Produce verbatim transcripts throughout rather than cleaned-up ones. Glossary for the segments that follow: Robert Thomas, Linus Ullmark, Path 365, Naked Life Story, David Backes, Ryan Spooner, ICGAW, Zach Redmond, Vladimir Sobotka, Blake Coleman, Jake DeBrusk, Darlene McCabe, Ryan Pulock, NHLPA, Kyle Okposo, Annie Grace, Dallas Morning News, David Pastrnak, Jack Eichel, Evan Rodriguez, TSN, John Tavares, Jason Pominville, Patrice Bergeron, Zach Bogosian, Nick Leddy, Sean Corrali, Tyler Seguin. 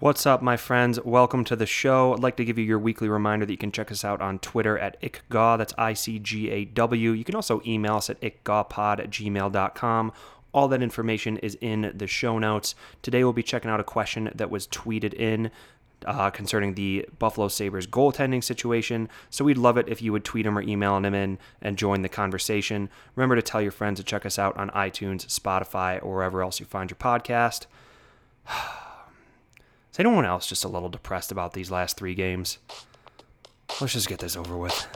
What's up, my friends? Welcome to the show. I'd like to give you your weekly reminder that you can check us out on Twitter at I C G A W, that's I C G A W. You can also email us at I C G A W pod at gmail dot com. All that information is in the show notes. Today we'll be checking out a question that was tweeted in uh, concerning the Buffalo Sabres goaltending situation, so we'd love it if you would tweet him or email him in and join the conversation. Remember to tell your friends to check us out on iTunes, Spotify, or wherever else you find your podcast. Is anyone else just a little depressed about these last three games? Let's just get this over with.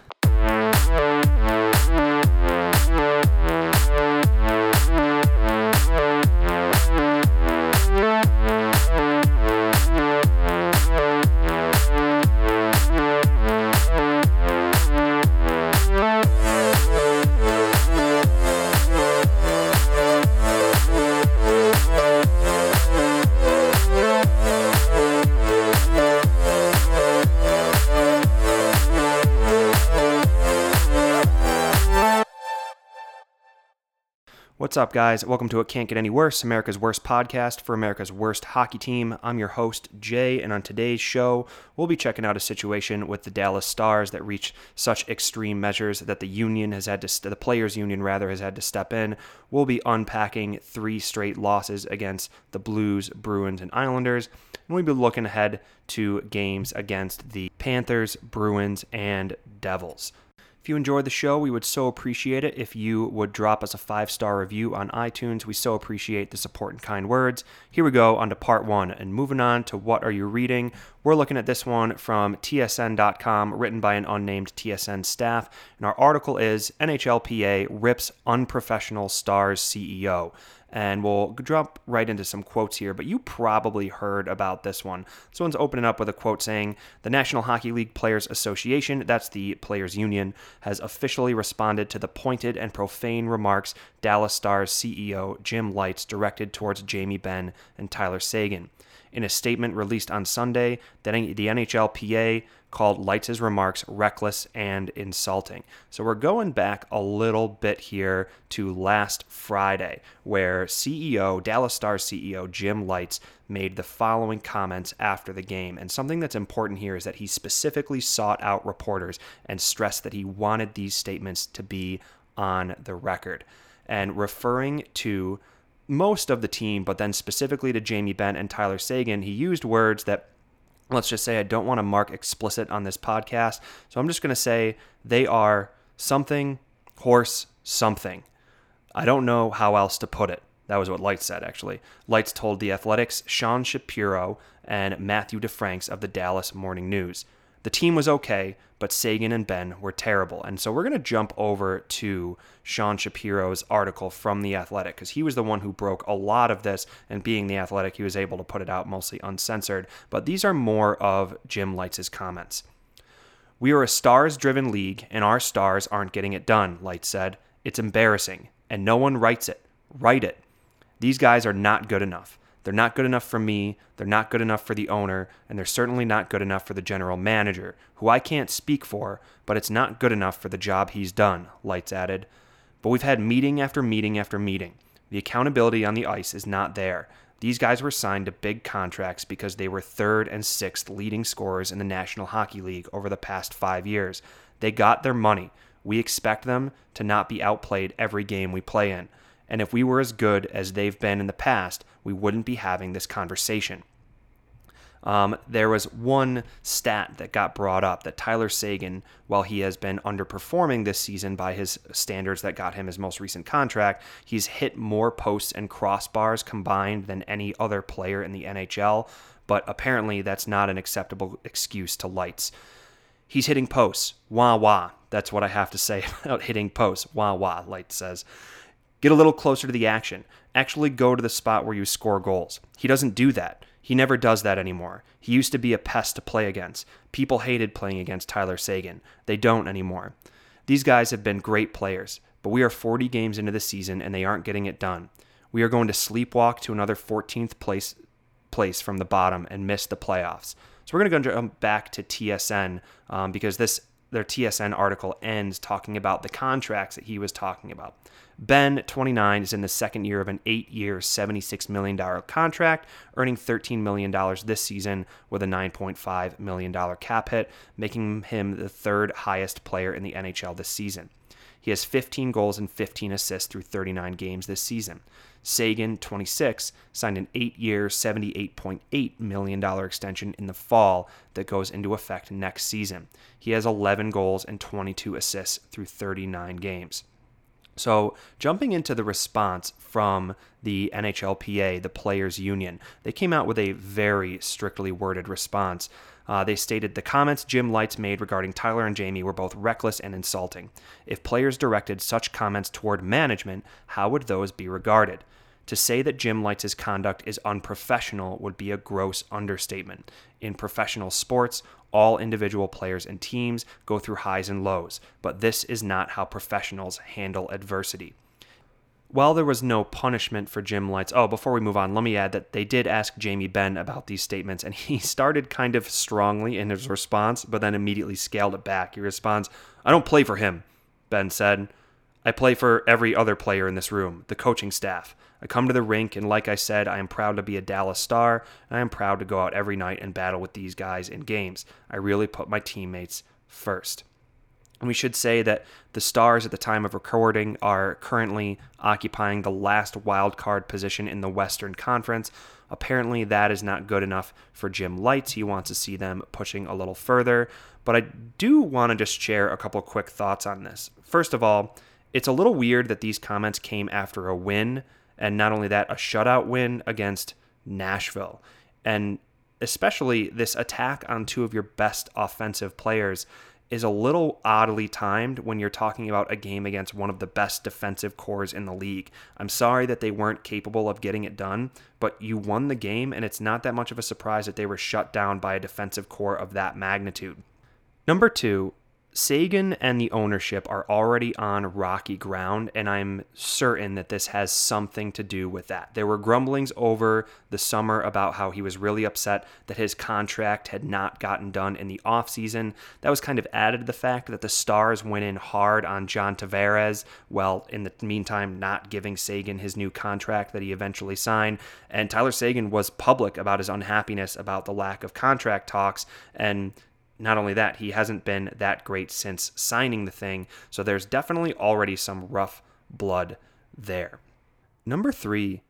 What's up, guys? Welcome to It Can't Get Any Worse, America's worst podcast for America's worst hockey team. I'm your host, Jay, and on today's show, we'll be checking out a situation with the Dallas Stars that reached such extreme measures that the union has had to, st- the players' union rather, has had to step in. We'll be unpacking three straight losses against the Blues, Bruins, and Islanders, and we'll be looking ahead to games against the Panthers, Bruins, and Devils. If you enjoyed the show, we would so appreciate it if you would drop us a five-star review on iTunes. We so appreciate the support and kind words. Here we go on to part one, and moving on to what are you reading? We're looking at this one from T S N dot com, written by an unnamed T S N staff, and our article is N H L P A Rips Unprofessional Stars C E O. And we'll jump right into some quotes here, but you probably heard about this one. This one's opening up with a quote saying, "The National Hockey League Players Association," that's the players' union, "has officially responded to the pointed and profane remarks Dallas Stars C E O Jim Lites directed towards Jamie Benn and Tyler Seguin. In a statement released on Sunday, the N H L P A called Lites' remarks reckless and insulting." So we're going back a little bit here to last Friday, where C E O, Dallas Stars C E O Jim Lites made the following comments after the game. And something that's important here is that he specifically sought out reporters and stressed that he wanted these statements to be on the record. And referring to most of the team, but then specifically to Jamie Benn and Tyler Seguin, he used words that, let's just say, I don't want to mark explicit on this podcast, so I'm just going to say they are something, horse, something. I don't know how else to put it. That was what Lites said, actually. Lites told The Athletic's Sean Shapiro and Matthew DeFranks of the Dallas Morning News. The team was okay, but Seguin and Benn were terrible. And so we're going to jump over to Sean Shapiro's article from The Athletic, because he was the one who broke a lot of this, and being The Athletic, he was able to put it out mostly uncensored. But these are more of Jim Lites' comments. "We are a stars-driven league, and our stars aren't getting it done," Lites said. "It's embarrassing, and no one writes it. Write it. These guys are not good enough. They're not good enough for me, they're not good enough for the owner, and they're certainly not good enough for the general manager, who I can't speak for, but it's not good enough for the job he's done," Lites added. "But we've had meeting after meeting after meeting. The accountability on the ice is not there. These guys were signed to big contracts because they were third and sixth leading scorers in the National Hockey League over the past five years. They got their money. We expect them to not be outplayed every game we play in. And if we were as good as they've been in the past, we wouldn't be having this conversation." Um, there was one stat that got brought up, that Tyler Seguin, while he has been underperforming this season by his standards that got him his most recent contract, he's hit more posts and crossbars combined than any other player in the N H L, but apparently that's not an acceptable excuse to Lites. "He's hitting posts. Wah, wah. That's what I have to say about hitting posts. Wah, wah," Lites says. "Get a little closer to the action. Actually go to the spot where you score goals. He doesn't do that. He never does that anymore. He used to be a pest to play against. People hated playing against Tyler Seguin. They don't anymore. These guys have been great players, but we are forty games into the season and they aren't getting it done. We are going to sleepwalk to another fourteenth place place from the bottom and miss the playoffs." So we're going to go back to T S N um, because this their T S N article ends talking about the contracts that he was talking about. Ben, twenty-nine, is in the second year of an eight-year, seventy-six million dollars contract, earning thirteen million dollars this season with a nine point five million dollars cap hit, making him the third highest player in the N H L this season. He has fifteen goals and fifteen assists through thirty-nine games this season. Seguin, twenty-six, signed an eight-year, seventy-eight point eight million dollars extension in the fall that goes into effect next season. He has eleven goals and twenty-two assists through thirty-nine games. So jumping into the response from the N H L P A, the Players Union, they came out with a very strictly worded response. Uh, they stated, the comments Jim Lites made regarding Tyler and Jamie were both reckless and insulting. If players directed such comments toward management, how would those be regarded? To say that Jim Lites' conduct is unprofessional would be a gross understatement. In professional sports, all individual players and teams go through highs and lows, but this is not how professionals handle adversity. While there was no punishment for Jim Lites, oh, before we move on, let me add that they did ask Jamie Benn about these statements, and he started kind of strongly in his response, but then immediately scaled it back. He responds, I don't play for him, Benn said. I play for every other player in this room, the coaching staff. I come to the rink, and like I said, I am proud to be a Dallas Star, and I am proud to go out every night and battle with these guys in games. I really put my teammates first. And we should say that the Stars at the time of recording are currently occupying the last wild card position in the Western Conference. Apparently that is not good enough for Jim Lites. He wants to see them pushing a little further. But I do want to just share a couple quick thoughts on this. First of all, it's a little weird that these comments came after a win, and not only that, a shutout win against Nashville. And especially this attack on two of your best offensive players is a little oddly timed when you're talking about a game against one of the best defensive cores in the league. I'm sorry that they weren't capable of getting it done, but you won the game, and it's not that much of a surprise that they were shut down by a defensive core of that magnitude. Number two, Seguin and the ownership are already on rocky ground, and I'm certain that this has something to do with that. There were grumblings over the summer about how he was really upset that his contract had not gotten done in the offseason. That was kind of added to the fact that the Stars went in hard on John Tavares, well, in the meantime, not giving Seguin his new contract that he eventually signed. And Tyler Seguin was public about his unhappiness about the lack of contract talks, and not only that, he hasn't been that great since signing the thing, so there's definitely already some rough blood there. Number three,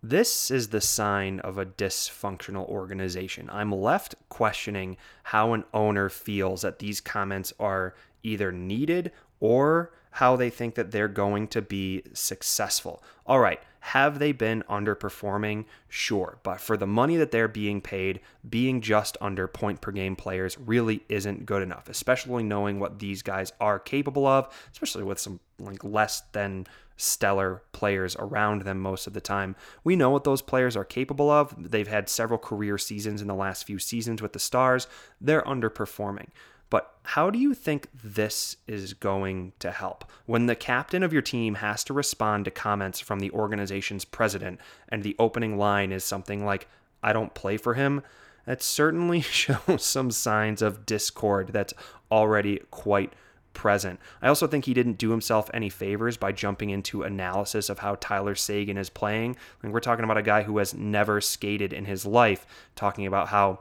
this is the sign of a dysfunctional organization. I'm left questioning how an owner feels that these comments are either needed or how they think that they're going to be successful. All right, have they been underperforming? Sure, but for the money that they're being paid, being just under point per game players really isn't good enough, especially knowing what these guys are capable of, especially with some like less than stellar players around them most of the time. We know what those players are capable of. They've had several career seasons in the last few seasons with the Stars. They're underperforming. But how do you think this is going to help? When the captain of your team has to respond to comments from the organization's president and the opening line is something like, I don't play for him, that certainly shows some signs of discord that's already quite present. I also think he didn't do himself any favors by jumping into analysis of how Tyler Seguin is playing. I mean, we're talking about a guy who has never skated in his life, talking about how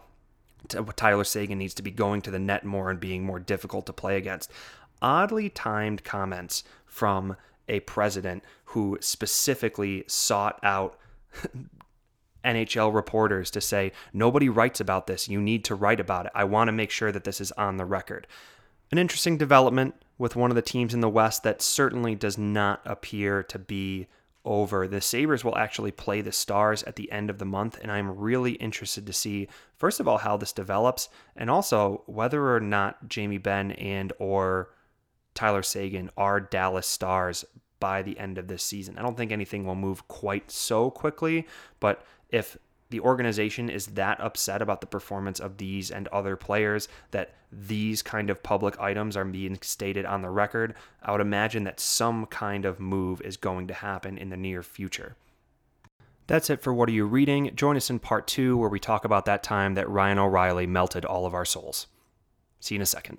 Tyler Seguin needs to be going to the net more and being more difficult to play against. Oddly timed comments from a president who specifically sought out N H L reporters to say, nobody writes about this. You need to write about it. I want to make sure that this is on the record. An interesting development with one of the teams in the West that certainly does not appear to be over. The Sabres will actually play the Stars at the end of the month, and I'm really interested to see, first of all, how this develops, and also whether or not Jamie Benn and or Tyler Seguin are Dallas Stars by the end of this season. I don't think anything will move quite so quickly, but if the organization is that upset about the performance of these and other players that these kind of public items are being stated on the record, I would imagine that some kind of move is going to happen in the near future. That's it for What Are You Reading? Join us in part two, where we talk about that time that Ryan O'Reilly melted all of our souls. See you in a second.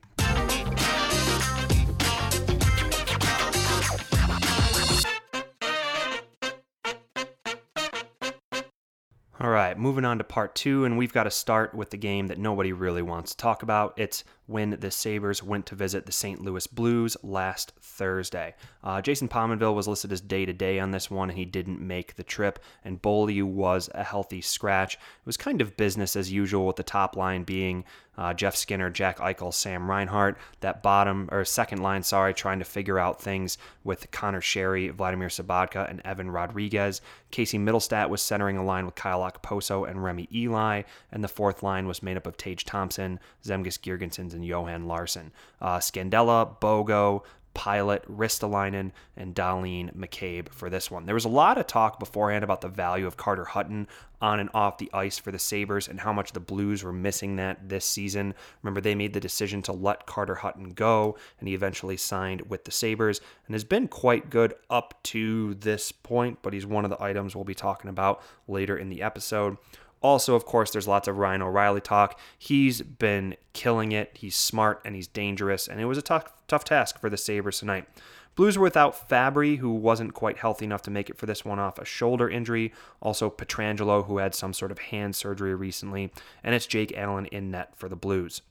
All right, moving on to part two, and we've got to start with the game that nobody really wants to talk about. It's when the Sabres went to visit the Saint Louis Blues last Thursday. Uh, Jason Pominville was listed as day-to-day on this one, and he didn't make the trip, and Beaulieu was a healthy scratch. It was kind of business as usual, with the top line being uh, Jeff Skinner, Jack Eichel, Sam Reinhart. That bottom, or second line, sorry, trying to figure out things with Connor Sherry, Vladimir Sobotka, and Evan Rodriguez. Casey Mittelstadt was centering a line with Kyle Okposo and Remy Eli, and the fourth line was made up of Tage Thompson, Zemgus Girgensons, and Johan Larsson. Uh, Scandella, Bogo, Pilot, Ristolainen, and Darlene McCabe for this one. There was a lot of talk beforehand about the value of Carter Hutton on and off the ice for the Sabres and how much the Blues were missing that this season. Remember, they made the decision to let Carter Hutton go, and he eventually signed with the Sabres and has been quite good up to this point, but he's one of the items we'll be talking about later in the episode. Also, of course, there's lots of Ryan O'Reilly talk. He's been killing it. He's smart and he's dangerous, and it was a tough, tough task for the Sabres tonight. Blues were without Fabry, who wasn't quite healthy enough to make it for this one off a shoulder injury. Also, Pietrangelo, who had some sort of hand surgery recently, and it's Jake Allen in net for the Blues.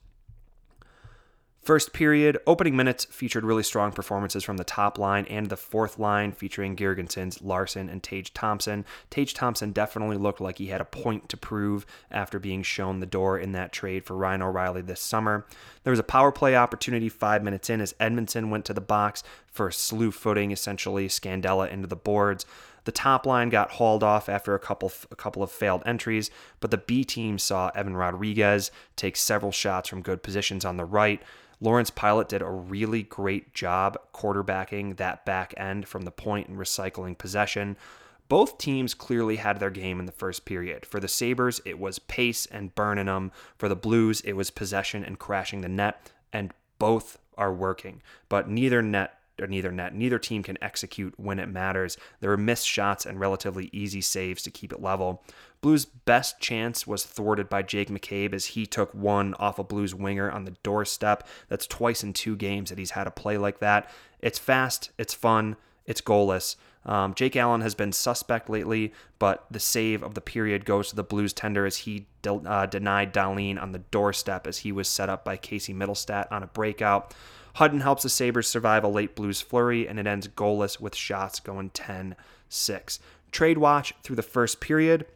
First period, opening minutes featured really strong performances from the top line and the fourth line, featuring Girgensons, Larsson, and Tage Thompson. Tage Thompson definitely looked like he had a point to prove after being shown the door in that trade for Ryan O'Reilly this summer. There was a power play opportunity five minutes in as Edmonton went to the box for a slew footing, essentially Scandella into the boards. The top line got hauled off after a couple a couple of failed entries, but the B team saw Evan Rodriguez take several shots from good positions on the right. Lawrence Pilut did a really great job quarterbacking that back end from the point and recycling possession. Both teams clearly had their game in the first period. For the Sabres, it was pace and burning them. For the Blues, it was possession and crashing the net, and both are working, but neither net Or neither net, neither team can execute when it matters. There were missed shots and relatively easy saves to keep it level. Blues' best chance was thwarted by Jake McCabe as he took one off a Blues winger on the doorstep. That's twice in two games that he's had a play like that. It's fast, it's fun, it's goalless. Um, Jake Allen has been suspect lately, but the save of the period goes to the Blues tender as he de- uh, denied Darlene on the doorstep as he was set up by Casey Mittelstadt on a breakout. Hutton helps the Sabres survive a late Blues flurry, and it ends goalless with shots going ten six. Trade watch through the first period.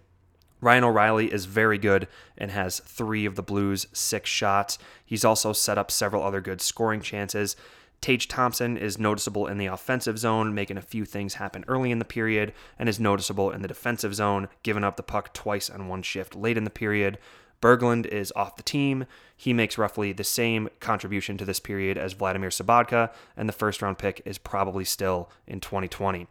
Ryan O'Reilly is very good and has three of the Blues' six shots. He's also set up several other good scoring chances. Tage Thompson is noticeable in the offensive zone, making a few things happen early in the period, and is noticeable in the defensive zone, giving up the puck twice on one shift late in the period. Berglund is off the team. He makes roughly the same contribution to this period as Vladimir Sobotka, and the first-round pick is probably still in twenty twenty.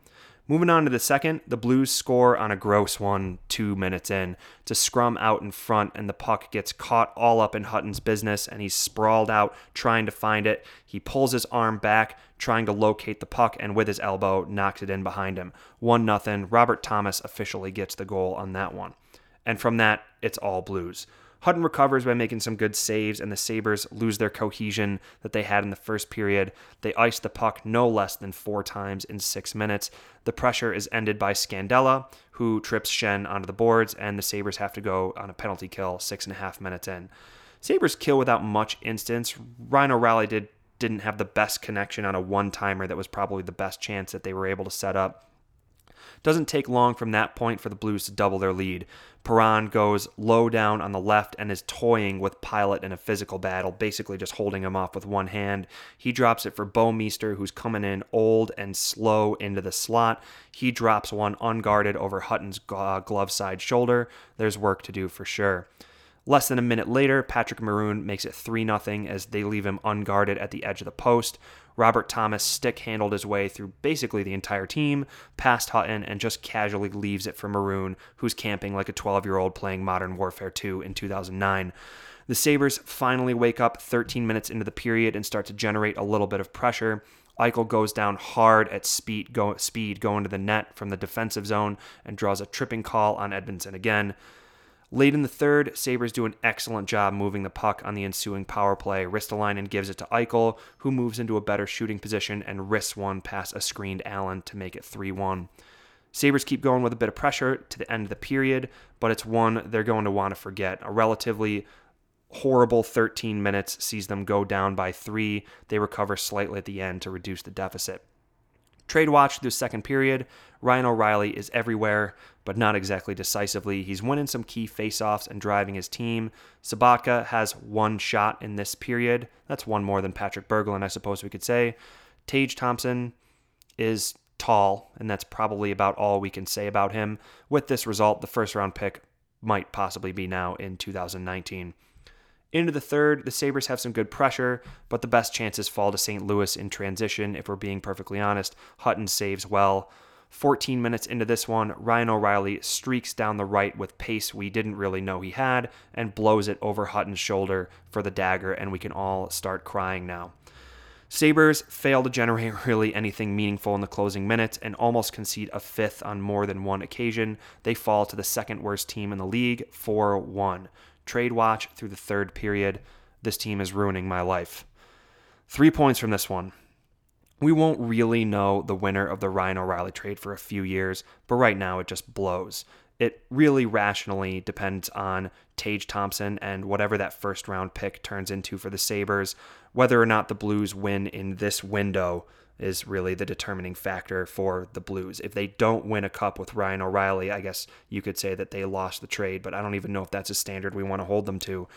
Moving on to the second, the Blues score on a gross one two minutes in to scrum out in front, and the puck gets caught all up in Hutton's business, and he's sprawled out trying to find it. He pulls his arm back, trying to locate the puck, and with his elbow, knocks it in behind him. one nothing. Robert Thomas officially gets the goal on that one. And from that, it's all Blues. Hutton recovers by making some good saves, and the Sabres lose their cohesion that they had in the first period. They ice the puck no less than four times in six minutes. The pressure is ended by Scandella, who trips Shen onto the boards, and the Sabres have to go on a penalty kill six and a half minutes in. Sabres kill without much instance. Ryan O'Reilly did, didn't have the best connection on a one-timer that was probably the best chance that they were able to set up. Doesn't take long from that point for the Blues to double their lead. Perron goes low down on the left and is toying with Pilot in a physical battle, basically just holding him off with one hand. He drops it for Bomeister, who's coming in old and slow into the slot. He drops one unguarded over Hutton's glove side shoulder. There's work to do for sure. Less than a minute later, Patrick Maroon makes it three nothing as they leave him unguarded at the edge of the post. Robert Thomas stick-handled his way through basically the entire team, past Hutton, and just casually leaves it for Maroon, who's camping like a twelve-year-old playing Modern Warfare two in two thousand nine. The Sabres finally wake up thirteen minutes into the period and start to generate a little bit of pressure. Eichel goes down hard at speed, go, speed going to the net from the defensive zone and draws a tripping call on Edmondson again. Late in the third, Sabres do an excellent job moving the puck on the ensuing power play. Ristolainen gives it to Eichel, who moves into a better shooting position and wrists one past a screened Allen to make it three one. Sabres keep going with a bit of pressure to the end of the period, but it's one they're going to want to forget. A relatively horrible thirteen minutes sees them go down by three. They recover slightly at the end to reduce the deficit. Trade watch through the second period. Ryan O'Reilly is everywhere, but not exactly decisively. He's winning some key faceoffs and driving his team. Sobotka has one shot in this period. That's one more than Patrick Berglund, I suppose we could say. Tage Thompson is tall, and that's probably about all we can say about him. With this result, the first-round pick might possibly be now in two thousand nineteen. Into the third, the Sabres have some good pressure, but the best chances fall to Saint Louis in transition, if we're being perfectly honest. Hutton saves well. fourteen minutes into this one, Ryan O'Reilly streaks down the right with pace we didn't really know he had and blows it over Hutton's shoulder for the dagger, and we can all start crying now. Sabres fail to generate really anything meaningful in the closing minutes and almost concede a fifth on more than one occasion. They fall to the second worst team in the league, four one. Trade watch through the third period. This team is ruining my life. Three points from this one. We won't really know the winner of the Ryan O'Reilly trade for a few years, but right now it just blows. It really rationally depends on Tage Thompson and whatever that first round pick turns into for the Sabres. Whether or not the Blues win in this window is really the determining factor for the Blues. If they don't win a cup with Ryan O'Reilly, I guess you could say that they lost the trade, but I don't even know if that's a standard we want to hold them to.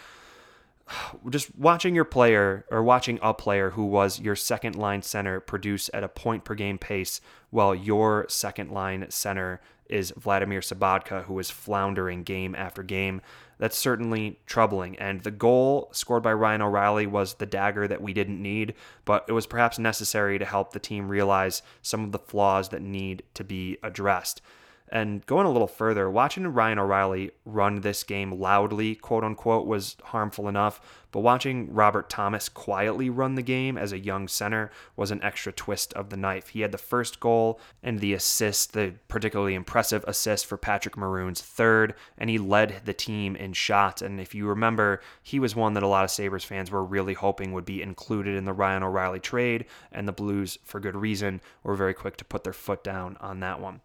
Just watching your player or watching a player who was your second line center produce at a point per game pace while your second line center is Vladimir Sobotka, who is floundering game after game. That's certainly troubling. And the goal scored by Ryan O'Reilly was the dagger that we didn't need, but it was perhaps necessary to help the team realize some of the flaws that need to be addressed. And going a little further, watching Ryan O'Reilly run this game loudly, quote unquote, was harmful enough, but watching Robert Thomas quietly run the game as a young center was an extra twist of the knife. He had the first goal and the assist, the particularly impressive assist for Patrick Maroon's third, and he led the team in shots. And if you remember, he was one that a lot of Sabres fans were really hoping would be included in the Ryan O'Reilly trade, and the Blues, for good reason, were very quick to put their foot down on that one.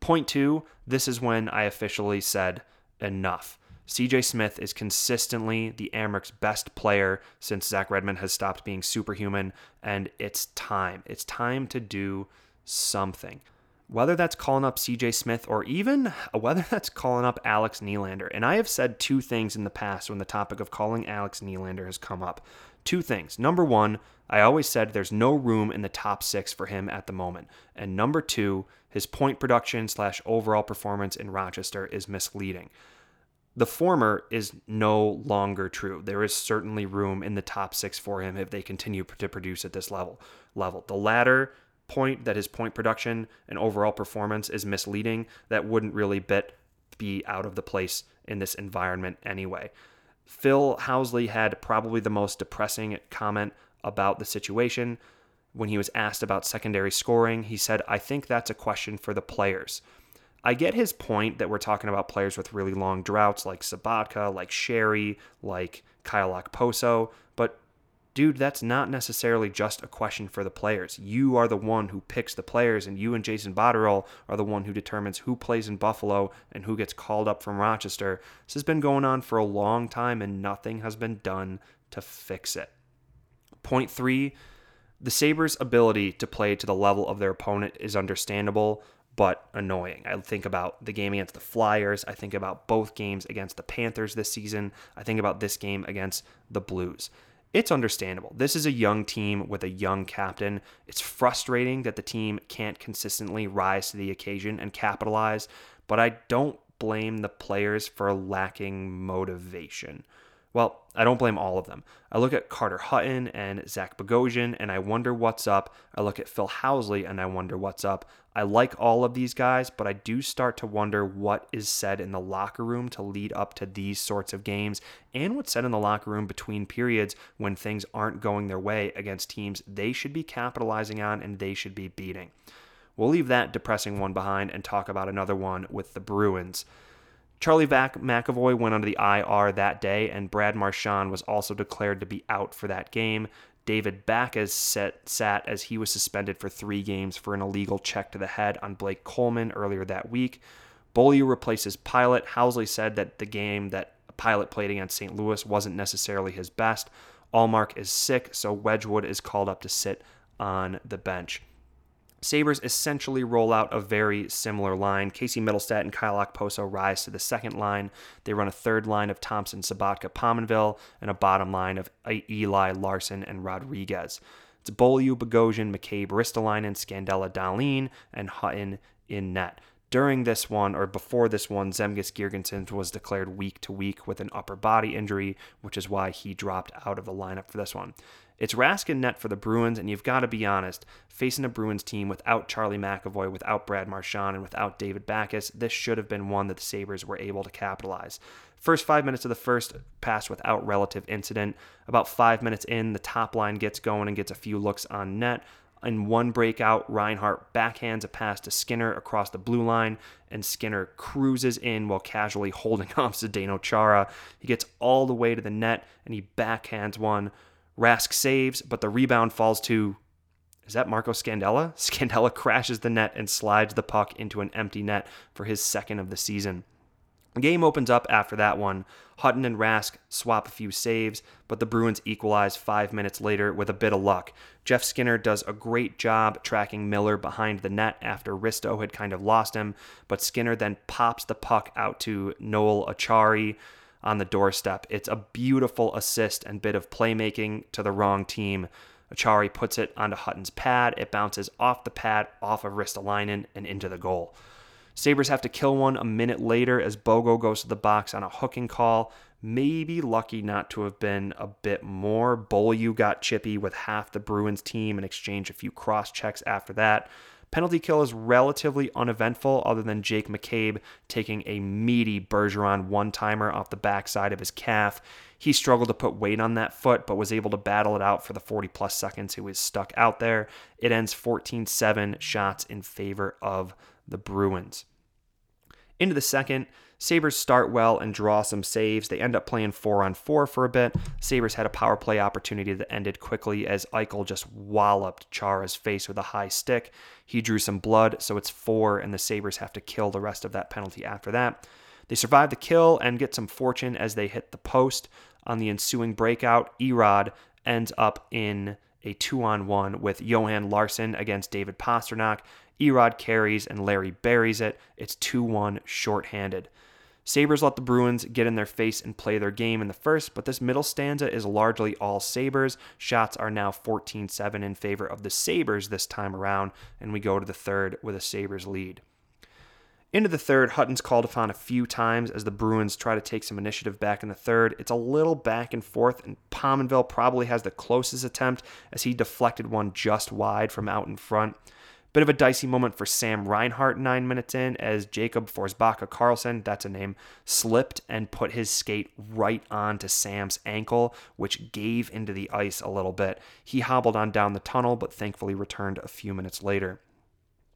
Point two, this is when I officially said enough. C J Smith is consistently the Amerks' best player since Zach Redmond has stopped being superhuman, and it's time. It's time to do something. Whether that's calling up C J Smith or even whether that's calling up Alex Nylander. And I have said two things in the past when the topic of calling Alex Nylander has come up. Two things. Number one, I always said there's no room in the top six for him at the moment. And number two, his point production slash overall performance in Rochester is misleading. The former is no longer true. There is certainly room in the top six for him if they continue to produce at this level. level. The latter point, that his point production and overall performance is misleading, that wouldn't really bit be out of the place in this environment anyway. Phil Housley had probably the most depressing comment about the situation. When he was asked about secondary scoring, he said, "I think that's a question for the players." I get his point that we're talking about players with really long droughts like Sobotka, like Sherry, like Kyle Okposo, but dude, that's not necessarily just a question for the players. You are the one who picks the players, and you and Jason Botterill are the one who determines who plays in Buffalo and who gets called up from Rochester. This has been going on for a long time, and nothing has been done to fix it. Point three, the Sabres' ability to play to the level of their opponent is understandable, but annoying. I think about the game against the Flyers. I think about both games against the Panthers this season. I think about this game against the Blues. It's understandable. This is a young team with a young captain. It's frustrating that the team can't consistently rise to the occasion and capitalize, but I don't blame the players for lacking motivation. Well, I don't blame all of them. I look at Carter Hutton and Zach Bogosian, and I wonder what's up. I look at Phil Housley, and I wonder what's up. I like all of these guys, but I do start to wonder what is said in the locker room to lead up to these sorts of games and what's said in the locker room between periods when things aren't going their way against teams they should be capitalizing on and they should be beating. We'll leave that depressing one behind and talk about another one with the Bruins. Charlie McAvoy went under the I R that day, and Brad Marchand was also declared to be out for that game. David Back as set, sat as he was suspended for three games for an illegal check to the head on Blake Coleman earlier that week. Beaulieu replaces Pilot. Housley said that the game that Pilot played against Saint Louis wasn't necessarily his best. Ullmark is sick, so Wedgwood is called up to sit on the bench. Sabres essentially roll out a very similar line. Casey Mittelstadt and Kyle Okposo rise to the second line. They run a third line of Thompson, Sobotka, Pominville, and a bottom line of Eli, Larsson, and Rodriguez. It's Beaulieu, Bogosian, McCabe, Ristolainen, Scandella, Darlene, and Hutton in net. During this one, or before this one, Zemgus Girgensons was declared week to week with an upper body injury, which is why he dropped out of the lineup for this one. It's Rask in net for the Bruins, and you've got to be honest, facing a Bruins team without Charlie McAvoy, without Brad Marchand, and without David Backes, this should have been one that the Sabres were able to capitalize. First five minutes of the first passed without relative incident. About five minutes in, the top line gets going and gets a few looks on net. In one breakout, Reinhart backhands a pass to Skinner across the blue line, and Skinner cruises in while casually holding off Zdeno Chara. He gets all the way to the net, and he backhands one. Rask saves, but the rebound falls to, is that Marco Scandella? Scandella crashes the net and slides the puck into an empty net for his second of the season. The game opens up after that one. Hutton and Rask swap a few saves, but the Bruins equalize five minutes later with a bit of luck. Jeff Skinner does a great job tracking Miller behind the net after Risto had kind of lost him, but Skinner then pops the puck out to Noel Achari on the doorstep. It's a beautiful assist and bit of playmaking to the wrong team. Achari puts it onto Hutton's pad. It bounces off the pad, off of Ristolainen, and into the goal. Sabres have to kill one a minute later as Bogo goes to the box on a hooking call. Maybe lucky not to have been a bit more. Beaulieu got chippy with half the Bruins team and exchanged a few cross-checks after that. Penalty kill is relatively uneventful other than Jake McCabe taking a meaty Bergeron one-timer off the backside of his calf. He struggled to put weight on that foot, but was able to battle it out for the forty-plus seconds he was stuck out there. It ends fourteen seven shots in favor of the Bruins. Into the second, Sabres start well and draw some saves. They end up playing four on four for a bit. Sabres had a power play opportunity that ended quickly as Eichel just walloped Chara's face with a high stick. He drew some blood, so it's four, and the Sabres have to kill the rest of that penalty after that. They survive the kill and get some fortune as they hit the post. On the ensuing breakout, Erod ends up in a two-on-one with Johan Larsson against David Pastrnak. Erod carries and Larry buries it. It's two one shorthanded. Sabres let the Bruins get in their face and play their game in the first, but this middle stanza is largely all Sabres. Shots are now fourteen seven in favor of the Sabres this time around, and we go to the third with a Sabres lead. Into the third, Hutton's called upon a few times as the Bruins try to take some initiative back in the third. It's a little back and forth, and Pominville probably has the closest attempt as he deflected one just wide from out in front. Bit of a dicey moment for Sam Reinhart nine minutes in as Jacob Forsbacka Carlson, that's a name, slipped and put his skate right onto Sam's ankle, which gave into the ice a little bit. He hobbled on down the tunnel, but thankfully returned a few minutes later.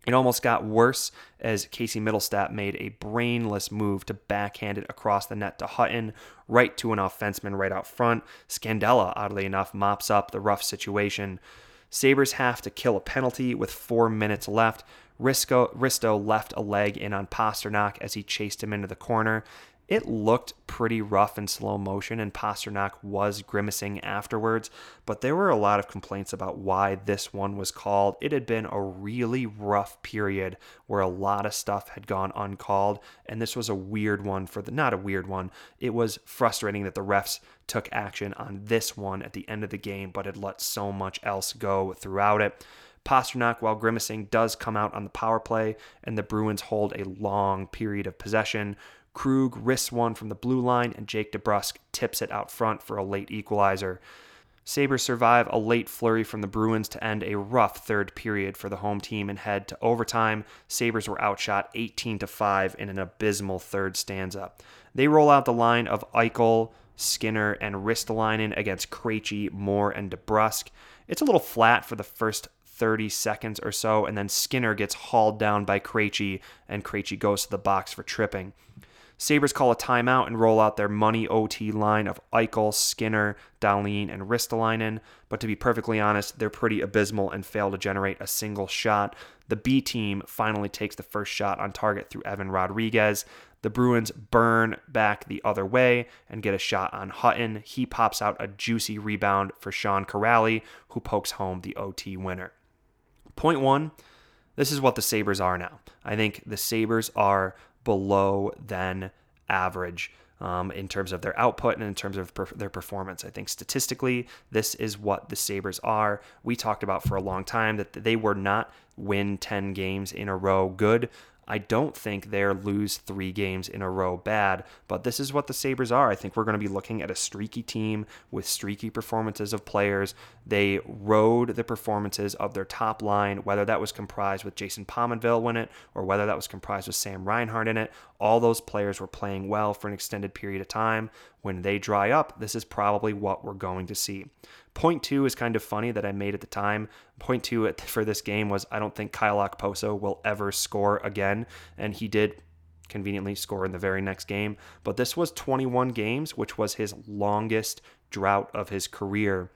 It almost got worse as Casey Mittelstadt made a brainless move to backhand it across the net to Hutton, right to an offenseman right out front. Scandella, oddly enough, mops up the rough situation. Sabres have to kill a penalty with four minutes left. Risto, Risto left a leg in on Pastrnak as he chased him into the corner. It looked pretty rough in slow motion, and Pastrnak was grimacing afterwards, but there were a lot of complaints about why this one was called. It had been a really rough period where a lot of stuff had gone uncalled, and this was a weird one for the, not a weird one, it was frustrating that the refs took action on this one at the end of the game, but had let so much else go throughout it. Pastrnak, while grimacing, does come out on the power play, and the Bruins hold a long period of possession. Krug wrists one from the blue line, and Jake DeBrusk tips it out front for a late equalizer. Sabres survive a late flurry from the Bruins to end a rough third period for the home team and head to overtime. Sabres were outshot eighteen to five in an abysmal third stanza. They roll out the line of Eichel, Skinner, and Ristolainen against Krejci, Moore, and DeBrusk. It's a little flat for the first thirty seconds or so, and then Skinner gets hauled down by Krejci, and Krejci goes to the box for tripping. Sabres call a timeout and roll out their money O T line of Eichel, Skinner, Darlene, and Ristolainen, but to be perfectly honest, they're pretty abysmal and fail to generate a single shot. The B team finally takes the first shot on target through Evan Rodriguez. The Bruins burn back the other way and get a shot on Hutton. He pops out a juicy rebound for Sean Corrali, who pokes home the O T winner. Point one, this is what the Sabres are now. I think the Sabres are below than average um, in terms of their output and in terms of per- their performance. I think statistically, this is what the Sabres are. We talked about for a long time that they were not win ten games in a row good. I don't think they're lose three games in a row bad, but this is what the Sabres are. I think we're going to be looking at a streaky team with streaky performances of players. They rode the performances of their top line, whether that was comprised with Jason Pominville in it or whether that was comprised with Sam Reinhart in it. All those players were playing well for an extended period of time. When they dry up, this is probably what we're going to see. Point two is kind of funny that I made at the time. Point two for this game was I don't think Kyle Okposo will ever score again, and he did conveniently score in the very next game. But this was twenty-one games, which was his longest drought of his career.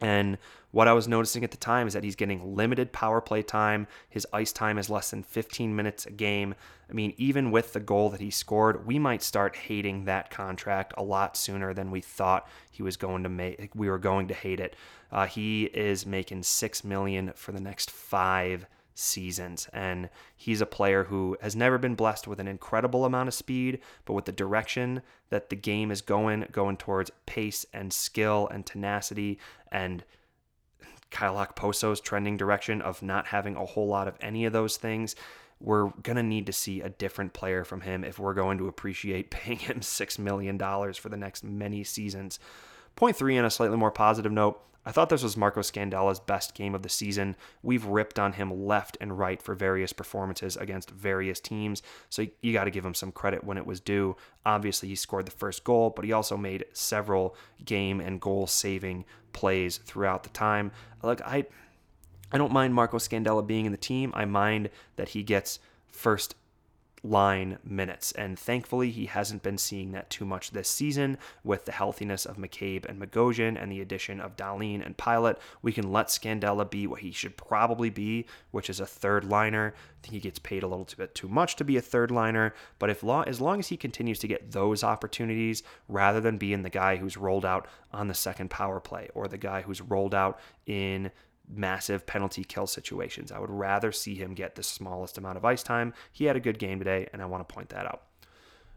And what I was noticing at the time is that he's getting limited power play time. His ice time is less than fifteen minutes a game. I mean, even with the goal that he scored, we might start hating that contract a lot sooner than we thought he was going to make. We were going to hate it. Uh, he is making six million dollars for the next five seasons, and he's a player who has never been blessed with an incredible amount of speed, but with the direction that the game is going, going towards pace and skill and tenacity and Kyle Okposo's trending direction of not having a whole lot of any of those things, we're going to need to see a different player from him if we're going to appreciate paying him six million dollars for the next many seasons. Point three, on a slightly more positive note, I thought this was Marco Scandella's best game of the season. We've ripped on him left and right for various performances against various teams, so you got to give him some credit when it was due. Obviously, he scored the first goal, but he also made several game and goal-saving plays throughout the time. Like I, I don't mind Marco Scandella being in the team. I mind that he gets first line minutes, and thankfully he hasn't been seeing that too much this season. With the healthiness of McCabe and Bogosian and the addition of Darlene and Pilut, we can let Scandella be what he should probably be, which is a third liner. I think he gets paid a little bit too much to be a third liner, but if long, as long as he continues to get those opportunities rather than being the guy who's rolled out on the second power play or the guy who's rolled out in massive penalty kill situations, I would rather see him get the smallest amount of ice time. He had a good game today, and I want to point that out.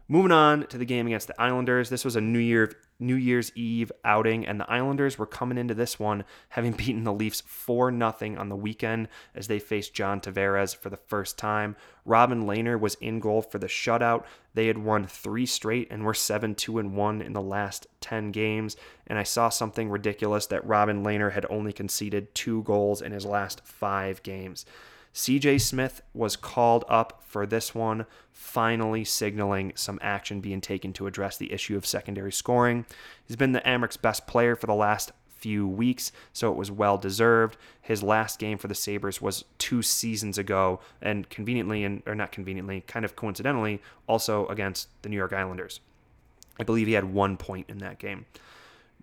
Moving on to the game against the Islanders. This was a New Year, New Year's Eve outing, and the Islanders were coming into this one having beaten the Leafs four nothing on the weekend as they faced John Tavares for the first time. Robin Lehner was in goal for the shutout. They had won three straight and were seven two and one in the last ten games, and I saw something ridiculous that Robin Lehner had only conceded two goals in his last five games. C J Smith was called up for this one, finally signaling some action being taken to address the issue of secondary scoring. He's been the Amerks' best player for the last few weeks, so it was well-deserved. His last game for the Sabres was two seasons ago, and conveniently, and or not conveniently, kind of coincidentally, also against the New York Islanders. I believe he had one point in that game.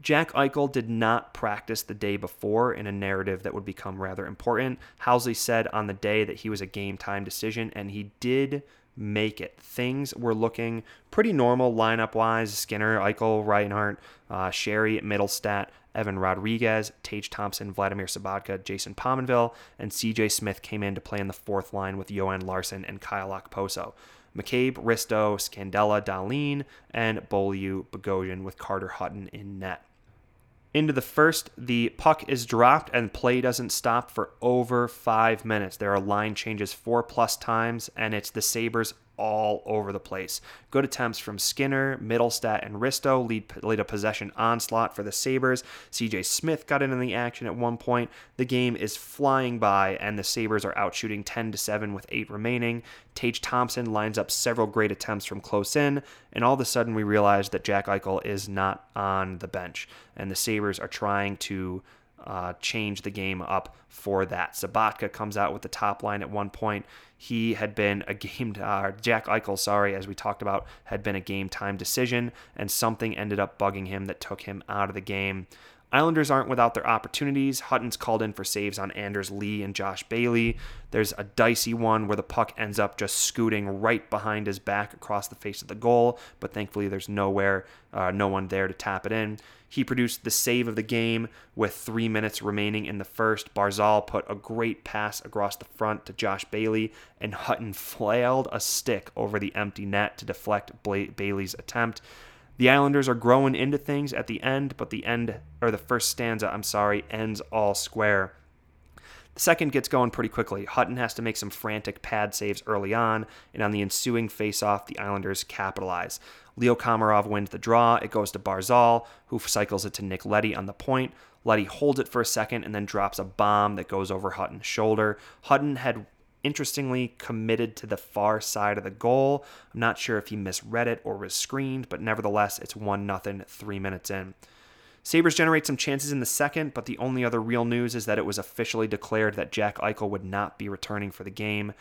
Jack Eichel did not practice the day before in a narrative that would become rather important. Housley said on the day that he was a game-time decision, and he did make it. Things were looking pretty normal lineup-wise. Skinner, Eichel, Reinhart, uh, Sherry, Mittelstadt, Evan Rodriguez, Tage Thompson, Vladimir Sobotka, Jason Pominville, and C J Smith came in to play in the fourth line with Johan Larsson and Kyle Okposo. McCabe, Risto, Scandella, Darlene, and Beaulieu, Bogosian with Carter Hutton in net. Into the first, the puck is dropped and play doesn't stop for over five minutes. There are line changes four plus times, and it's the Sabres all over the place. Good attempts from Skinner, Mittelstadt, and Risto lead, lead a possession onslaught for the Sabres. C J Smith got in on the action at one point. The game is flying by, and the Sabres are out shooting ten to seven with eight remaining. Tage Thompson lines up several great attempts from close in, and all of a sudden we realize that Jack Eichel is not on the bench, and the Sabres are trying to uh, change the game up for that. Sobotka comes out with the top line at one point. He had been a game, uh, Jack Eichel, sorry, as we talked about, had been a game time decision, and something ended up bugging him that took him out of the game. Islanders aren't without their opportunities. Hutton's called in for saves on Anders Lee and Josh Bailey. There's a dicey one where the puck ends up just scooting right behind his back across the face of the goal, but thankfully there's nowhere, uh, no one there to tap it in. He produced the save of the game with three minutes remaining in the first. Barzal put a great pass across the front to Josh Bailey, and Hutton flailed a stick over the empty net to deflect Bailey's attempt. The Islanders are growing into things at the end, but the end, or the first stanza, I'm sorry, ends all square. The second gets going pretty quickly. Hutton has to make some frantic pad saves early on, and on the ensuing face-off, the Islanders capitalize. Leo Komarov wins the draw. It goes to Barzal, who cycles it to Nick Leddy on the point. Leddy holds it for a second and then drops a bomb that goes over Hutton's shoulder. Hutton had interestingly committed to the far side of the goal. I'm not sure if he misread it or was screened, but nevertheless, it's one nothing three minutes in. Sabres generate some chances in the second, but the only other real news is that it was officially declared that Jack Eichel would not be returning for the game.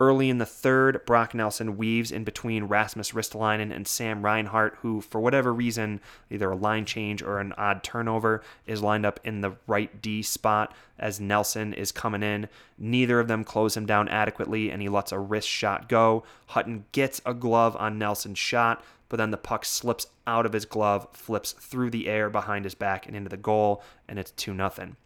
Early in the third, Brock Nelson weaves in between Rasmus Ristolainen and Sam Reinhart, who, for whatever reason, either a line change or an odd turnover, is lined up in the right D spot as Nelson is coming in. Neither of them close him down adequately, and he lets a wrist shot go. Hutton gets a glove on Nelson's shot, but then the puck slips out of his glove, flips through the air behind his back and into the goal, and it's two nothing.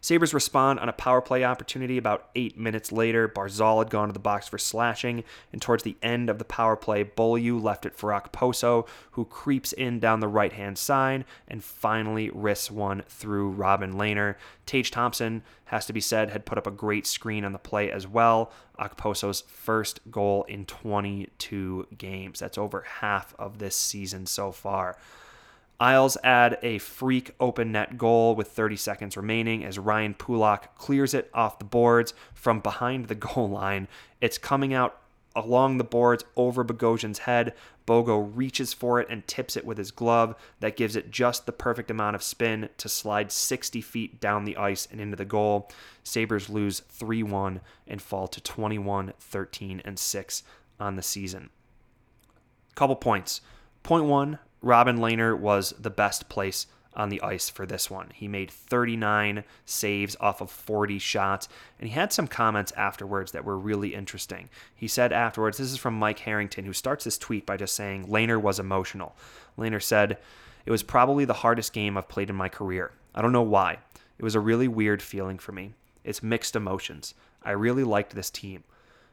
Sabres respond on a power play opportunity about eight minutes later. Barzal had gone to the box for slashing, and towards the end of the power play, Beaulieu left it for Okposo, who creeps in down the right-hand side and finally wrists one through Robin Lehner. Tage Thompson, has to be said, had put up a great screen on the play as well. Okposo's first goal in twenty-two games. That's over half of this season so far. Isles add a freak open net goal with thirty seconds remaining as Ryan Pulock clears it off the boards from behind the goal line. It's coming out along the boards over Bogosian's head. Bogo reaches for it and tips it with his glove. That gives it just the perfect amount of spin to slide sixty feet down the ice and into the goal. Sabres lose three one and fall to twenty-one, thirteen, and six on the season. Couple points. Point one. Robin Lehner was the best place on the ice for this one. He made thirty-nine saves off of forty shots, and he had some comments afterwards that were really interesting. He said afterwards, this is from Mike Harrington, who starts this tweet by just saying, Lehner was emotional. Lehner said, it was probably the hardest game I've played in my career. I don't know why. It was a really weird feeling for me. It's mixed emotions. I really liked this team.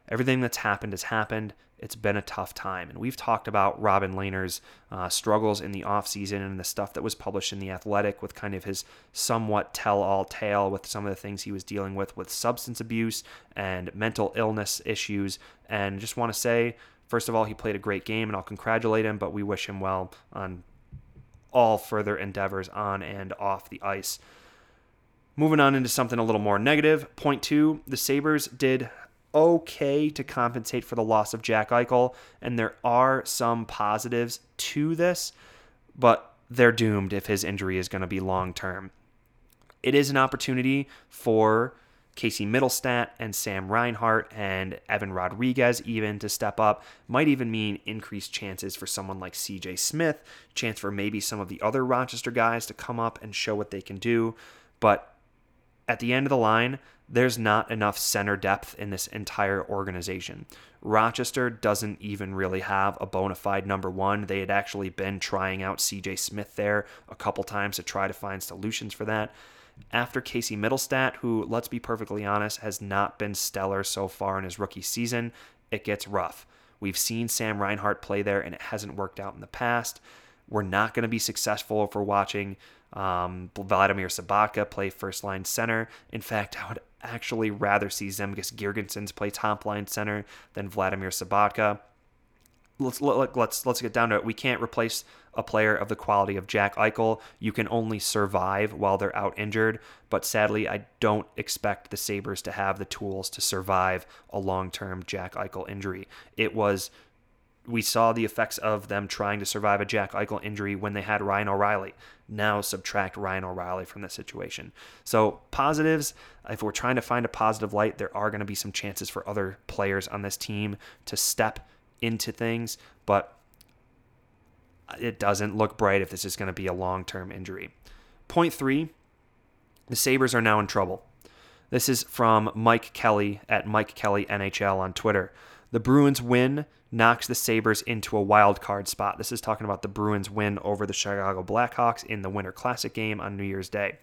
Everything that's happened has happened. It's been a tough time. And we've talked about Robin Lehner's uh, struggles in the offseason and the stuff that was published in The Athletic with kind of his somewhat tell-all tale with some of the things he was dealing with with substance abuse and mental illness issues. And just want to say, first of all, he played a great game, and I'll congratulate him, but we wish him well on all further endeavors on and off the ice. Moving on into something a little more negative. Point two, the Sabres did okay to compensate for the loss of Jack Eichel, and there are some positives to this, but they're doomed if his injury is going to be long-term. It is an opportunity for Casey Mittelstadt and Sam Reinhart and Evan Rodriguez even to step up. Might even mean increased chances for someone like C J Smith, chance for maybe some of the other Rochester guys to come up and show what they can do, but at the end of the line, there's not enough center depth in this entire organization. Rochester doesn't even really have a bona fide number one. They had actually been trying out C J Smith there a couple times to try to find solutions for that. After Casey Mittelstadt, who, let's be perfectly honest, has not been stellar so far in his rookie season, it gets rough. We've seen Sam Reinhart play there, and it hasn't worked out in the past. We're not going to be successful if we're watching um, Vladimir Sobotka play first-line center. In fact, I would actually rather see Zemgus Girgensons play top-line center than Vladimir Sobotka. Let's let, let's let's get down to it. We can't replace a player of the quality of Jack Eichel. You can only survive while they're out injured. But sadly, I don't expect the Sabres to have the tools to survive a long-term Jack Eichel injury. It was we saw the effects of them trying to survive a Jack Eichel injury when they had Ryan O'Reilly. Now subtract Ryan O'Reilly from the situation. So positives, if we're trying to find a positive light, there are going to be some chances for other players on this team to step into things, but it doesn't look bright if this is going to be a long-term injury. Point three, the Sabres are now in trouble. This is from Mike Kelly at Mike Kelly N H L on Twitter. The Bruins win knocks the Sabres into a wild card spot. This is talking about the Bruins win over the Chicago Blackhawks in the Winter Classic game on New Year's Day.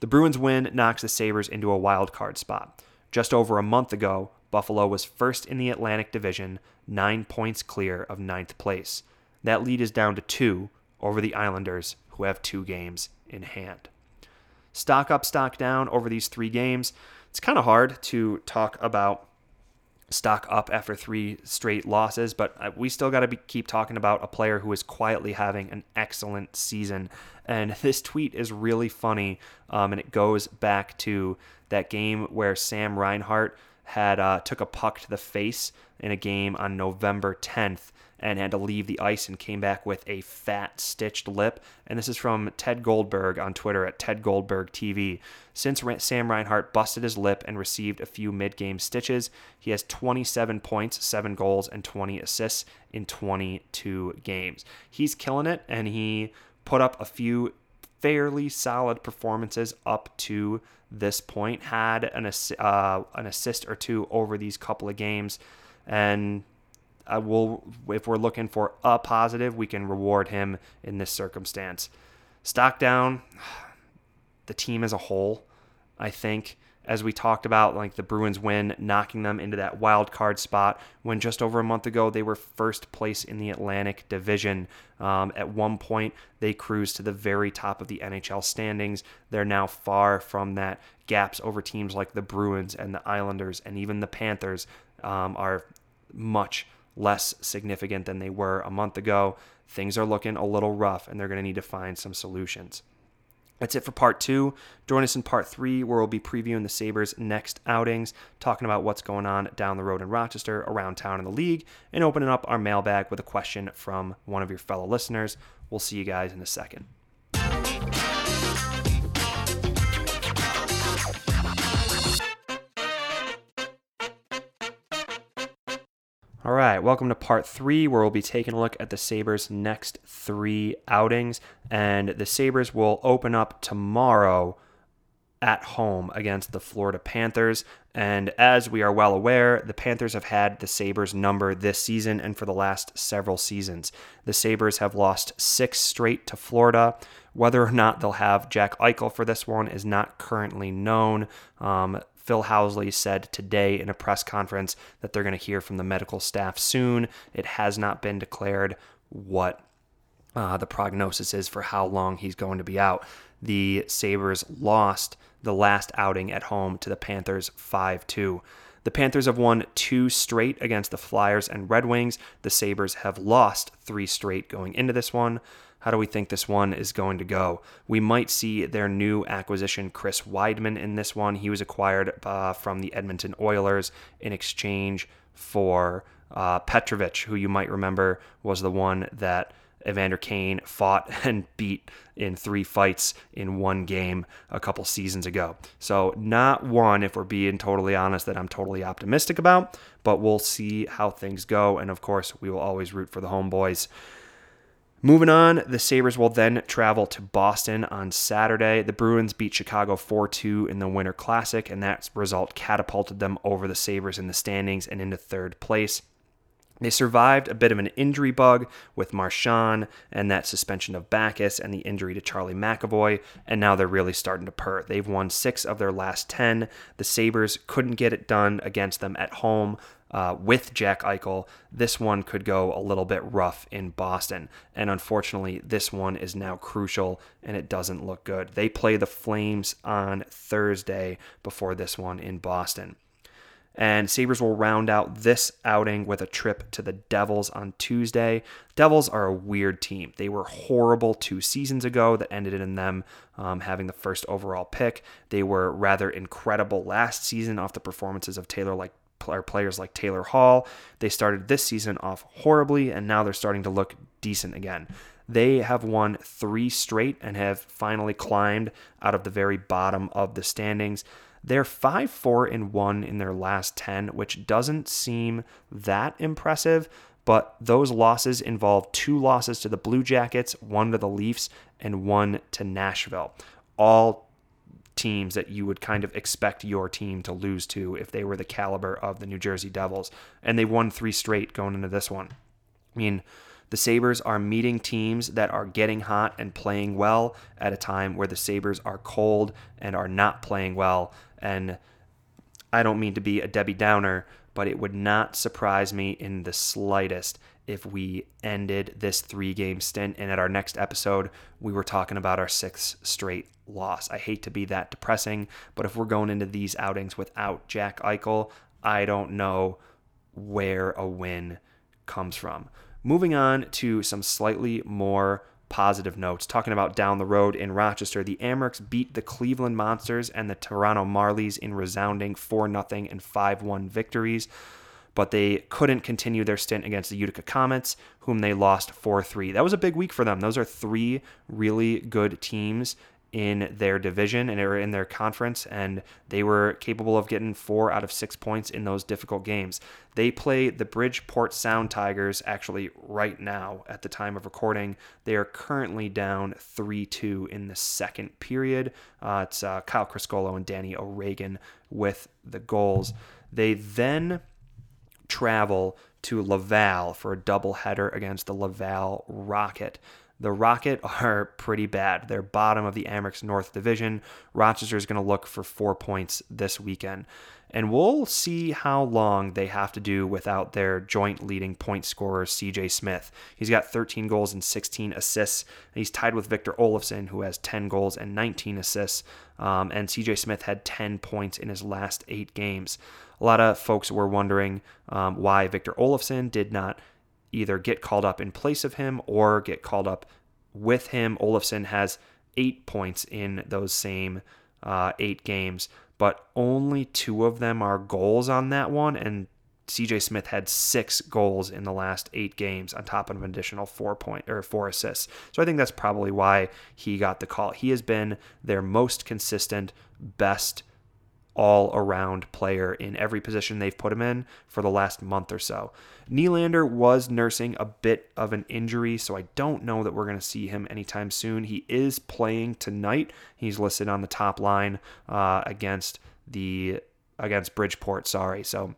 The Bruins win knocks the Sabres into a wild card spot. Just over a month ago, Buffalo was first in the Atlantic Division, nine points clear of ninth place. That lead is down to two over the Islanders, who have two games in hand. Stock up, stock down over these three games. It's kind of hard to talk about stock up after three straight losses, but we still got to be, keep talking about a player who is quietly having an excellent season. And this tweet is really funny, um, and it goes back to that game where Sam Reinhart had uh, took a puck to the face in a game on November tenth and had to leave the ice and came back with a fat stitched lip. And this is from Ted Goldberg on Twitter at Ted Goldberg T V. Since Sam Reinhart busted his lip and received a few mid-game stitches, he has twenty-seven points, seven goals, and twenty assists in twenty-two games. He's killing it, and he put up a few fairly solid performances up to this point. Had an, ass- uh, an assist or two over these couple of games, and I will, if we're looking for a positive, we can reward him in this circumstance. Stock down, the team as a whole, I think, as we talked about, like the Bruins win, knocking them into that wild card spot when just over a month ago, they were first place in the Atlantic Division. Um, at one point, they cruised to the very top of the N H L standings. They're now far from that. Gaps over teams like the Bruins and the Islanders and even the Panthers um, are much less significant than they were a month ago. Things are looking a little rough, and they're going to need to find some solutions. That's it for part two. Join us in part three, where we'll be previewing the Sabres' next outings, talking about what's going on down the road in Rochester, around town in the league, and opening up our mailbag with a question from one of your fellow listeners. We'll see you guys in a second. All right, welcome to part three, where we'll be taking a look at the Sabres' next three outings. And the Sabres will open up tomorrow at home against the Florida Panthers. And as we are well aware, the Panthers have had the Sabres number this season and for the last several seasons. The Sabres have lost six straight to Florida. Whether or not they'll have Jack Eichel for this one is not currently known. Um, Phil Housley said today in a press conference that they're going to hear from the medical staff soon. It has not been declared what uh, the prognosis is for how long he's going to be out. The Sabres lost the last outing at home to the Panthers five two. The Panthers have won two straight against the Flyers and Red Wings. The Sabres have lost three straight going into this one. How do we think this one is going to go? We might see their new acquisition, Chris Weidman, in this one. He was acquired uh, from the Edmonton Oilers in exchange for uh, Petrovich, who you might remember was the one that Evander Kane fought and beat in three fights in one game a couple seasons ago. So not one, if we're being totally honest, that I'm totally optimistic about, but we'll see how things go. And of course, we will always root for the homeboys. Moving on, the Sabres will then travel to Boston on Saturday. The Bruins beat Chicago four two in the Winter Classic, and that result catapulted them over the Sabres in the standings and into third place. They survived a bit of an injury bug with Marchand and that suspension of Backes and the injury to Charlie McAvoy, and now they're really starting to purr. They've won six of their last ten. The Sabres couldn't get it done against them at home. Uh, with Jack Eichel, this one could go a little bit rough in Boston. And unfortunately, this one is now crucial, and it doesn't look good. They play the Flames on Thursday before this one in Boston. And Sabres will round out this outing with a trip to the Devils on Tuesday. Devils are a weird team. They were horrible two seasons ago that ended in them um, having the first overall pick. They were rather incredible last season off the performances of Taylor like are players like Taylor Hall. They started this season off horribly, and now they're starting to look decent again. They have won three straight and have finally climbed out of the very bottom of the standings. They're five four and one in their last ten, which doesn't seem that impressive, but those losses involve two losses to the Blue Jackets, one to the Leafs, and one to Nashville. All teams that you would kind of expect your team to lose to if they were the caliber of the New Jersey Devils. And they won three straight going into this one. I mean, the Sabres are meeting teams that are getting hot and playing well at a time where the Sabres are cold and are not playing well. And I don't mean to be a Debbie Downer, but it would not surprise me in the slightest if we ended this three-game stint and at our next episode, we were talking about our sixth straight loss. I hate to be that depressing, but if we're going into these outings without Jack Eichel, I don't know where a win comes from. Moving on to some slightly more positive notes. Talking about down the road in Rochester, the Amerks beat the Cleveland Monsters and the Toronto Marlies in resounding four nothing and five one victories, but they couldn't continue their stint against the Utica Comets, whom they lost four three. That was a big week for them. Those are three really good teams in their division and in their conference, and they were capable of getting four out of six points in those difficult games. They play the Bridgeport Sound Tigers actually right now at the time of recording. They are currently down three two in the second period. Uh, it's uh, Kyle Criscolo and Danny O'Regan with the goals. They then travel to Laval for a doubleheader against the Laval Rocket. The Rocket are pretty bad. They're bottom of the Amerks North Division. Rochester is going to look for four points this weekend. And we'll see how long they have to do without their joint leading point scorer, C J Smith. He's got thirteen goals and sixteen assists. And he's tied with Victor Olofsson, who has ten goals and nineteen assists. Um, and C J Smith had ten points in his last eight games. A lot of folks were wondering um, why Victor Olofsson did not either get called up in place of him or get called up with him. Olofsson has eight points in those same uh, eight games, but only two of them are goals on that one, and C J Smith had six goals in the last eight games on top of an additional four point or four assists. So I think that's probably why he got the call. He has been their most consistent, best all-around player in every position they've put him in for the last month or so. Nylander was nursing a bit of an injury, so I don't know that we're going to see him anytime soon. He is playing tonight. He's listed on the top line uh, against the against Bridgeport. Sorry, so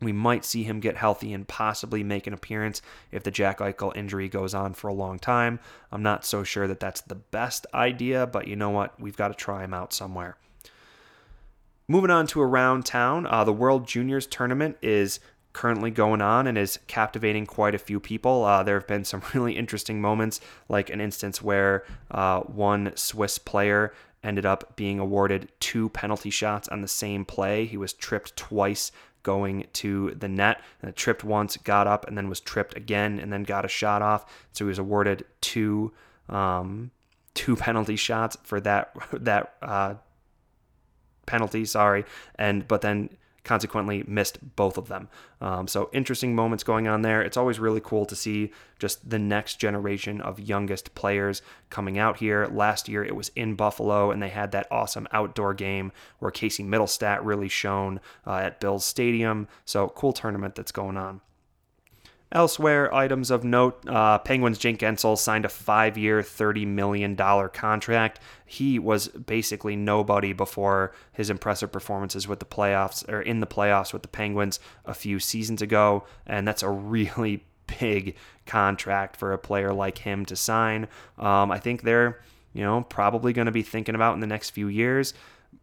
we might see him get healthy and possibly make an appearance if the Jack Eichel injury goes on for a long time. I'm not so sure that that's the best idea, but you know what? We've got to try him out somewhere. Moving on to around town, uh, the World Juniors Tournament is currently going on and is captivating quite a few people. Uh, there have been some really interesting moments, like an instance where uh, one Swiss player ended up being awarded two penalty shots on the same play. He was tripped twice going to the net, and tripped once, got up, and then was tripped again, and then got a shot off. So he was awarded two um, two penalty shots for that that. Uh, penalty, sorry, and but then consequently missed both of them. Um, so interesting moments going on there. It's always really cool to see just the next generation of youngest players coming out here. Last year it was in Buffalo, and they had that awesome outdoor game where Casey Mittelstadt really shone uh, at Bills Stadium. So cool tournament that's going on. Elsewhere, items of note, uh, Penguins' Jake Gensel signed a five-year, thirty million dollars contract. He was basically nobody before his impressive performances with the playoffs or in the playoffs with the Penguins a few seasons ago, and that's a really big contract for a player like him to sign. Um, I think they're, you know, probably going to be thinking about in the next few years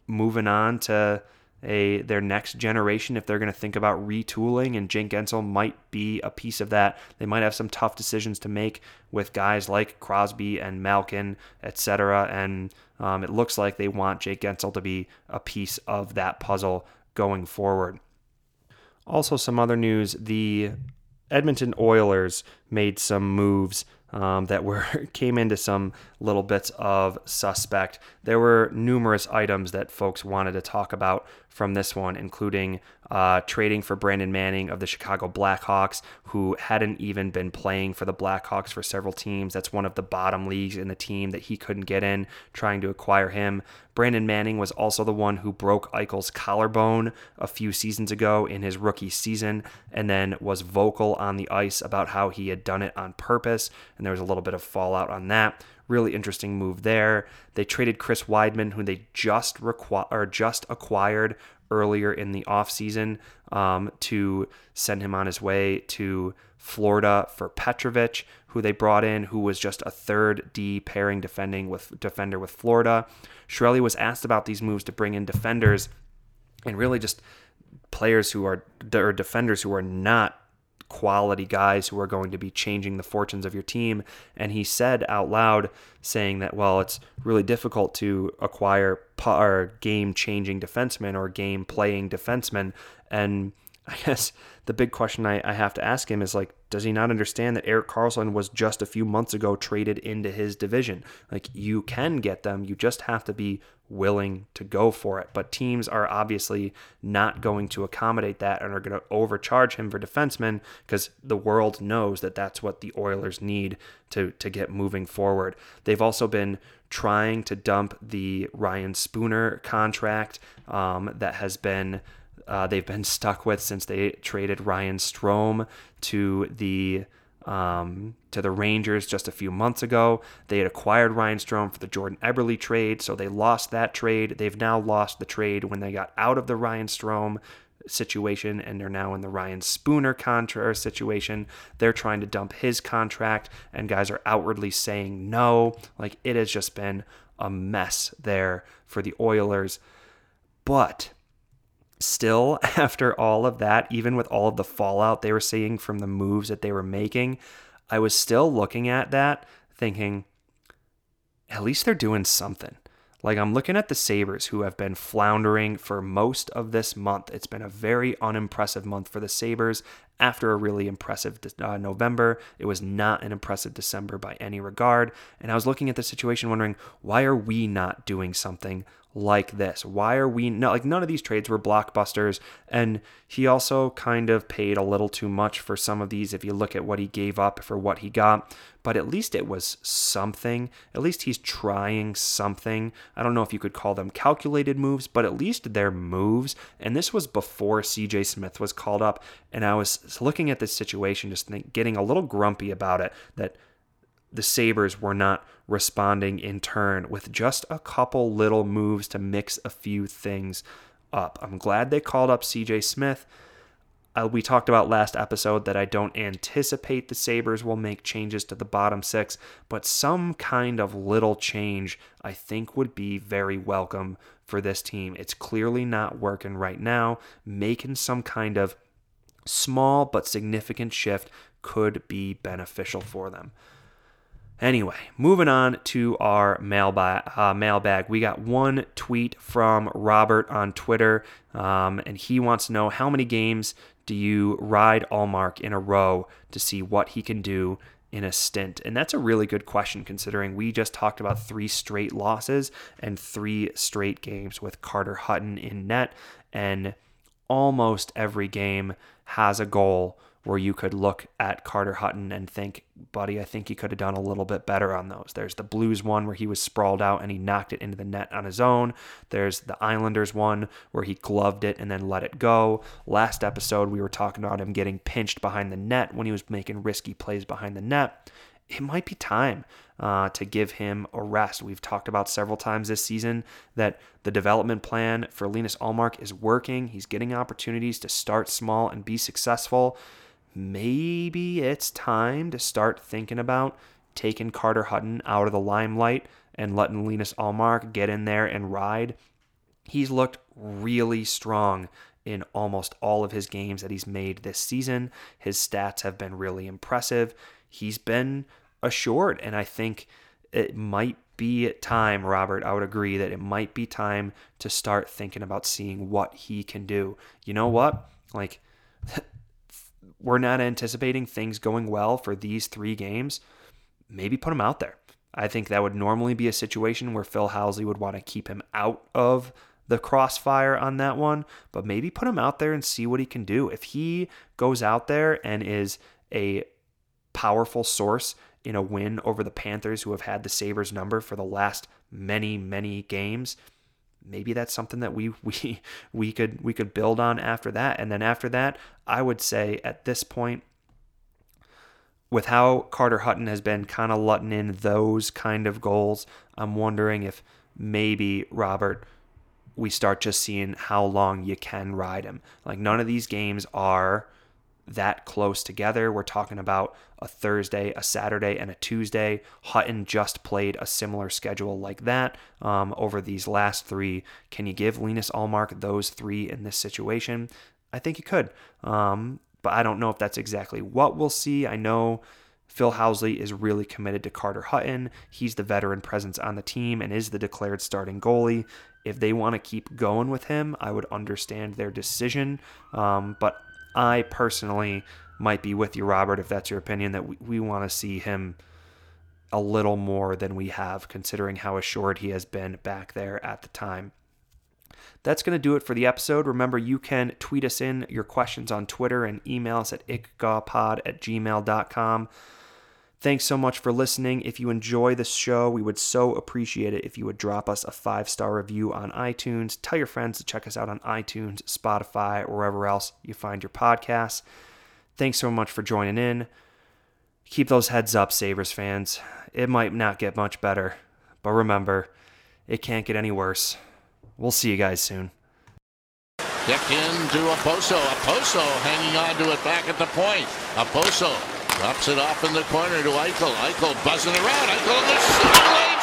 moving on to A, their next generation, if they're going to think about retooling, and Jake Gensel might be a piece of that. They might have some tough decisions to make with guys like Crosby and Malkin, et cetera. And um, it looks like they want Jake Gensel to be a piece of that puzzle going forward. Also, some other news: the Edmonton Oilers made some moves Um, that were came into some little bits of suspect. There were numerous items that folks wanted to talk about from this one, including uh, trading for Brandon Manning of the Chicago Blackhawks, who hadn't even been playing for the Blackhawks for several teams. That's one of the bottom leagues in the team that he couldn't get in, trying to acquire him. Brandon Manning was also the one who broke Eichel's collarbone a few seasons ago in his rookie season, and then was vocal on the ice about how he had done it on purpose, and there was a little bit of fallout on that. Really interesting move there. They traded Chris Weidman, who they just requ- or just acquired earlier in the offseason, um, to send him on his way to Florida for Petrovich, who they brought in, who was just a third D pairing defending with defender with Florida. Shirelli was asked about these moves to bring in defenders and really just players who are or defenders who are not quality guys who are going to be changing the fortunes of your team. And he said out loud, saying that, well, it's really difficult to acquire par game-changing defensemen or game-playing defensemen. And I guess the big question I, I have to ask him is, like, does he not understand that Erik Karlsson was just a few months ago traded into his division? Like, you can get them. You just have to be willing to go for it. But teams are obviously not going to accommodate that and are going to overcharge him for defensemen because the world knows that that's what the Oilers need to, to get moving forward. They've also been trying to dump the Ryan Spooner contract um, that has been... Uh, they've been stuck with since they traded Ryan Strome to the um, to the Rangers just a few months ago. They had acquired Ryan Strome for the Jordan Eberle trade, so they lost that trade. They've now lost the trade when they got out of the Ryan Strome situation, and they're now in the Ryan Spooner contra situation. They're trying to dump his contract, and guys are outwardly saying no. Like, it has just been a mess there for the Oilers. But... still, after all of that, even with all of the fallout they were seeing from the moves that they were making, I was still looking at that thinking, at least they're doing something. Like, I'm looking at the Sabres, who have been floundering for most of this month. It's been a very unimpressive month for the Sabres after a really impressive uh, November. It was not an impressive December by any regard. And I was looking at the situation wondering, why are we not doing something like this? Why are we not? Like, none of these trades were blockbusters. And he also kind of paid a little too much for some of these if you look at what he gave up for what he got. But at least it was something. At least he's trying something. I don't know if you could call them calculated moves, but at least they're moves. And this was before C J Smith was called up. And I was looking at this situation, just think, getting a little grumpy about it, that the Sabres were not responding in turn with just a couple little moves to mix a few things up. I'm glad they called up C J Smith. Uh, we talked about last episode that I don't anticipate the Sabres will make changes to the bottom six, but some kind of little change I think would be very welcome for this team. It's clearly not working right now. Making some kind of small but significant shift could be beneficial for them. Anyway, moving on to our mailbag, uh, mailbag. We got one tweet from Robert on Twitter, um, and he wants to know, how many games do you ride Ullmark in a row to see what he can do in a stint? And that's a really good question, considering we just talked about three straight losses and three straight games with Carter Hutton in net, and almost every game has a goal where you could look at Carter Hutton and think, buddy, I think he could have done a little bit better on those. There's the Blues one where he was sprawled out and he knocked it into the net on his own. There's the Islanders one where he gloved it and then let it go. Last episode, we were talking about him getting pinched behind the net when he was making risky plays behind the net. It might be time uh, to give him a rest. We've talked about several times this season that the development plan for Linus Ullmark is working. He's getting opportunities to start small and be successful. Maybe it's time to start thinking about taking Carter Hutton out of the limelight and letting Linus Ullmark get in there and ride. He's looked really strong in almost all of his games that he's made this season. His stats have been really impressive. He's been assured, and I think it might be time, Robert, I would agree that it might be time to start thinking about seeing what he can do. You know what? Like, we're not anticipating things going well for these three games. Maybe put him out there. I think that would normally be a situation where Phil Housley would want to keep him out of the crossfire on that one, but maybe put him out there and see what he can do. If he goes out there and is a powerful source in a win over the Panthers, who have had the Sabres number for the last many, many games, maybe that's something that we we we could we could build on after that. And then after that, I would say at this point, with how Carter Hutton has been kind of letting in those kind of goals, I'm wondering if maybe, Robert, we start just seeing how long you can ride him. Like, none of these games are that close together. We're talking about a Thursday, a Saturday, and a Tuesday. Hutton just played a similar schedule like that um, over these last three. Can you give Linus Ullmark those three in this situation? I think you could, um, but I don't know if that's exactly what we'll see. I know Phil Housley is really committed to Carter Hutton. He's the veteran presence on the team and is the declared starting goalie. If they want to keep going with him, I would understand their decision, um, but I personally might be with you, Robert, if that's your opinion, that we, we want to see him a little more than we have, considering how assured he has been back there at the time. That's going to do it for the episode. Remember, you can tweet us in your questions on Twitter and email us at ickgawpod at gmail dot com. Thanks so much for listening. If you enjoy this show, we would so appreciate it if you would drop us a five-star review on iTunes. Tell your friends to check us out on iTunes, Spotify, or wherever else you find your podcasts. Thanks so much for joining in. Keep those heads up, Sabres fans. It might not get much better, but remember, it can't get any worse. We'll see you guys soon. Decked in to Okposo. Okposo hanging on to it back at the point. Okposo drops it off in the corner to Eichel. Eichel buzzing around. Eichel in the slot.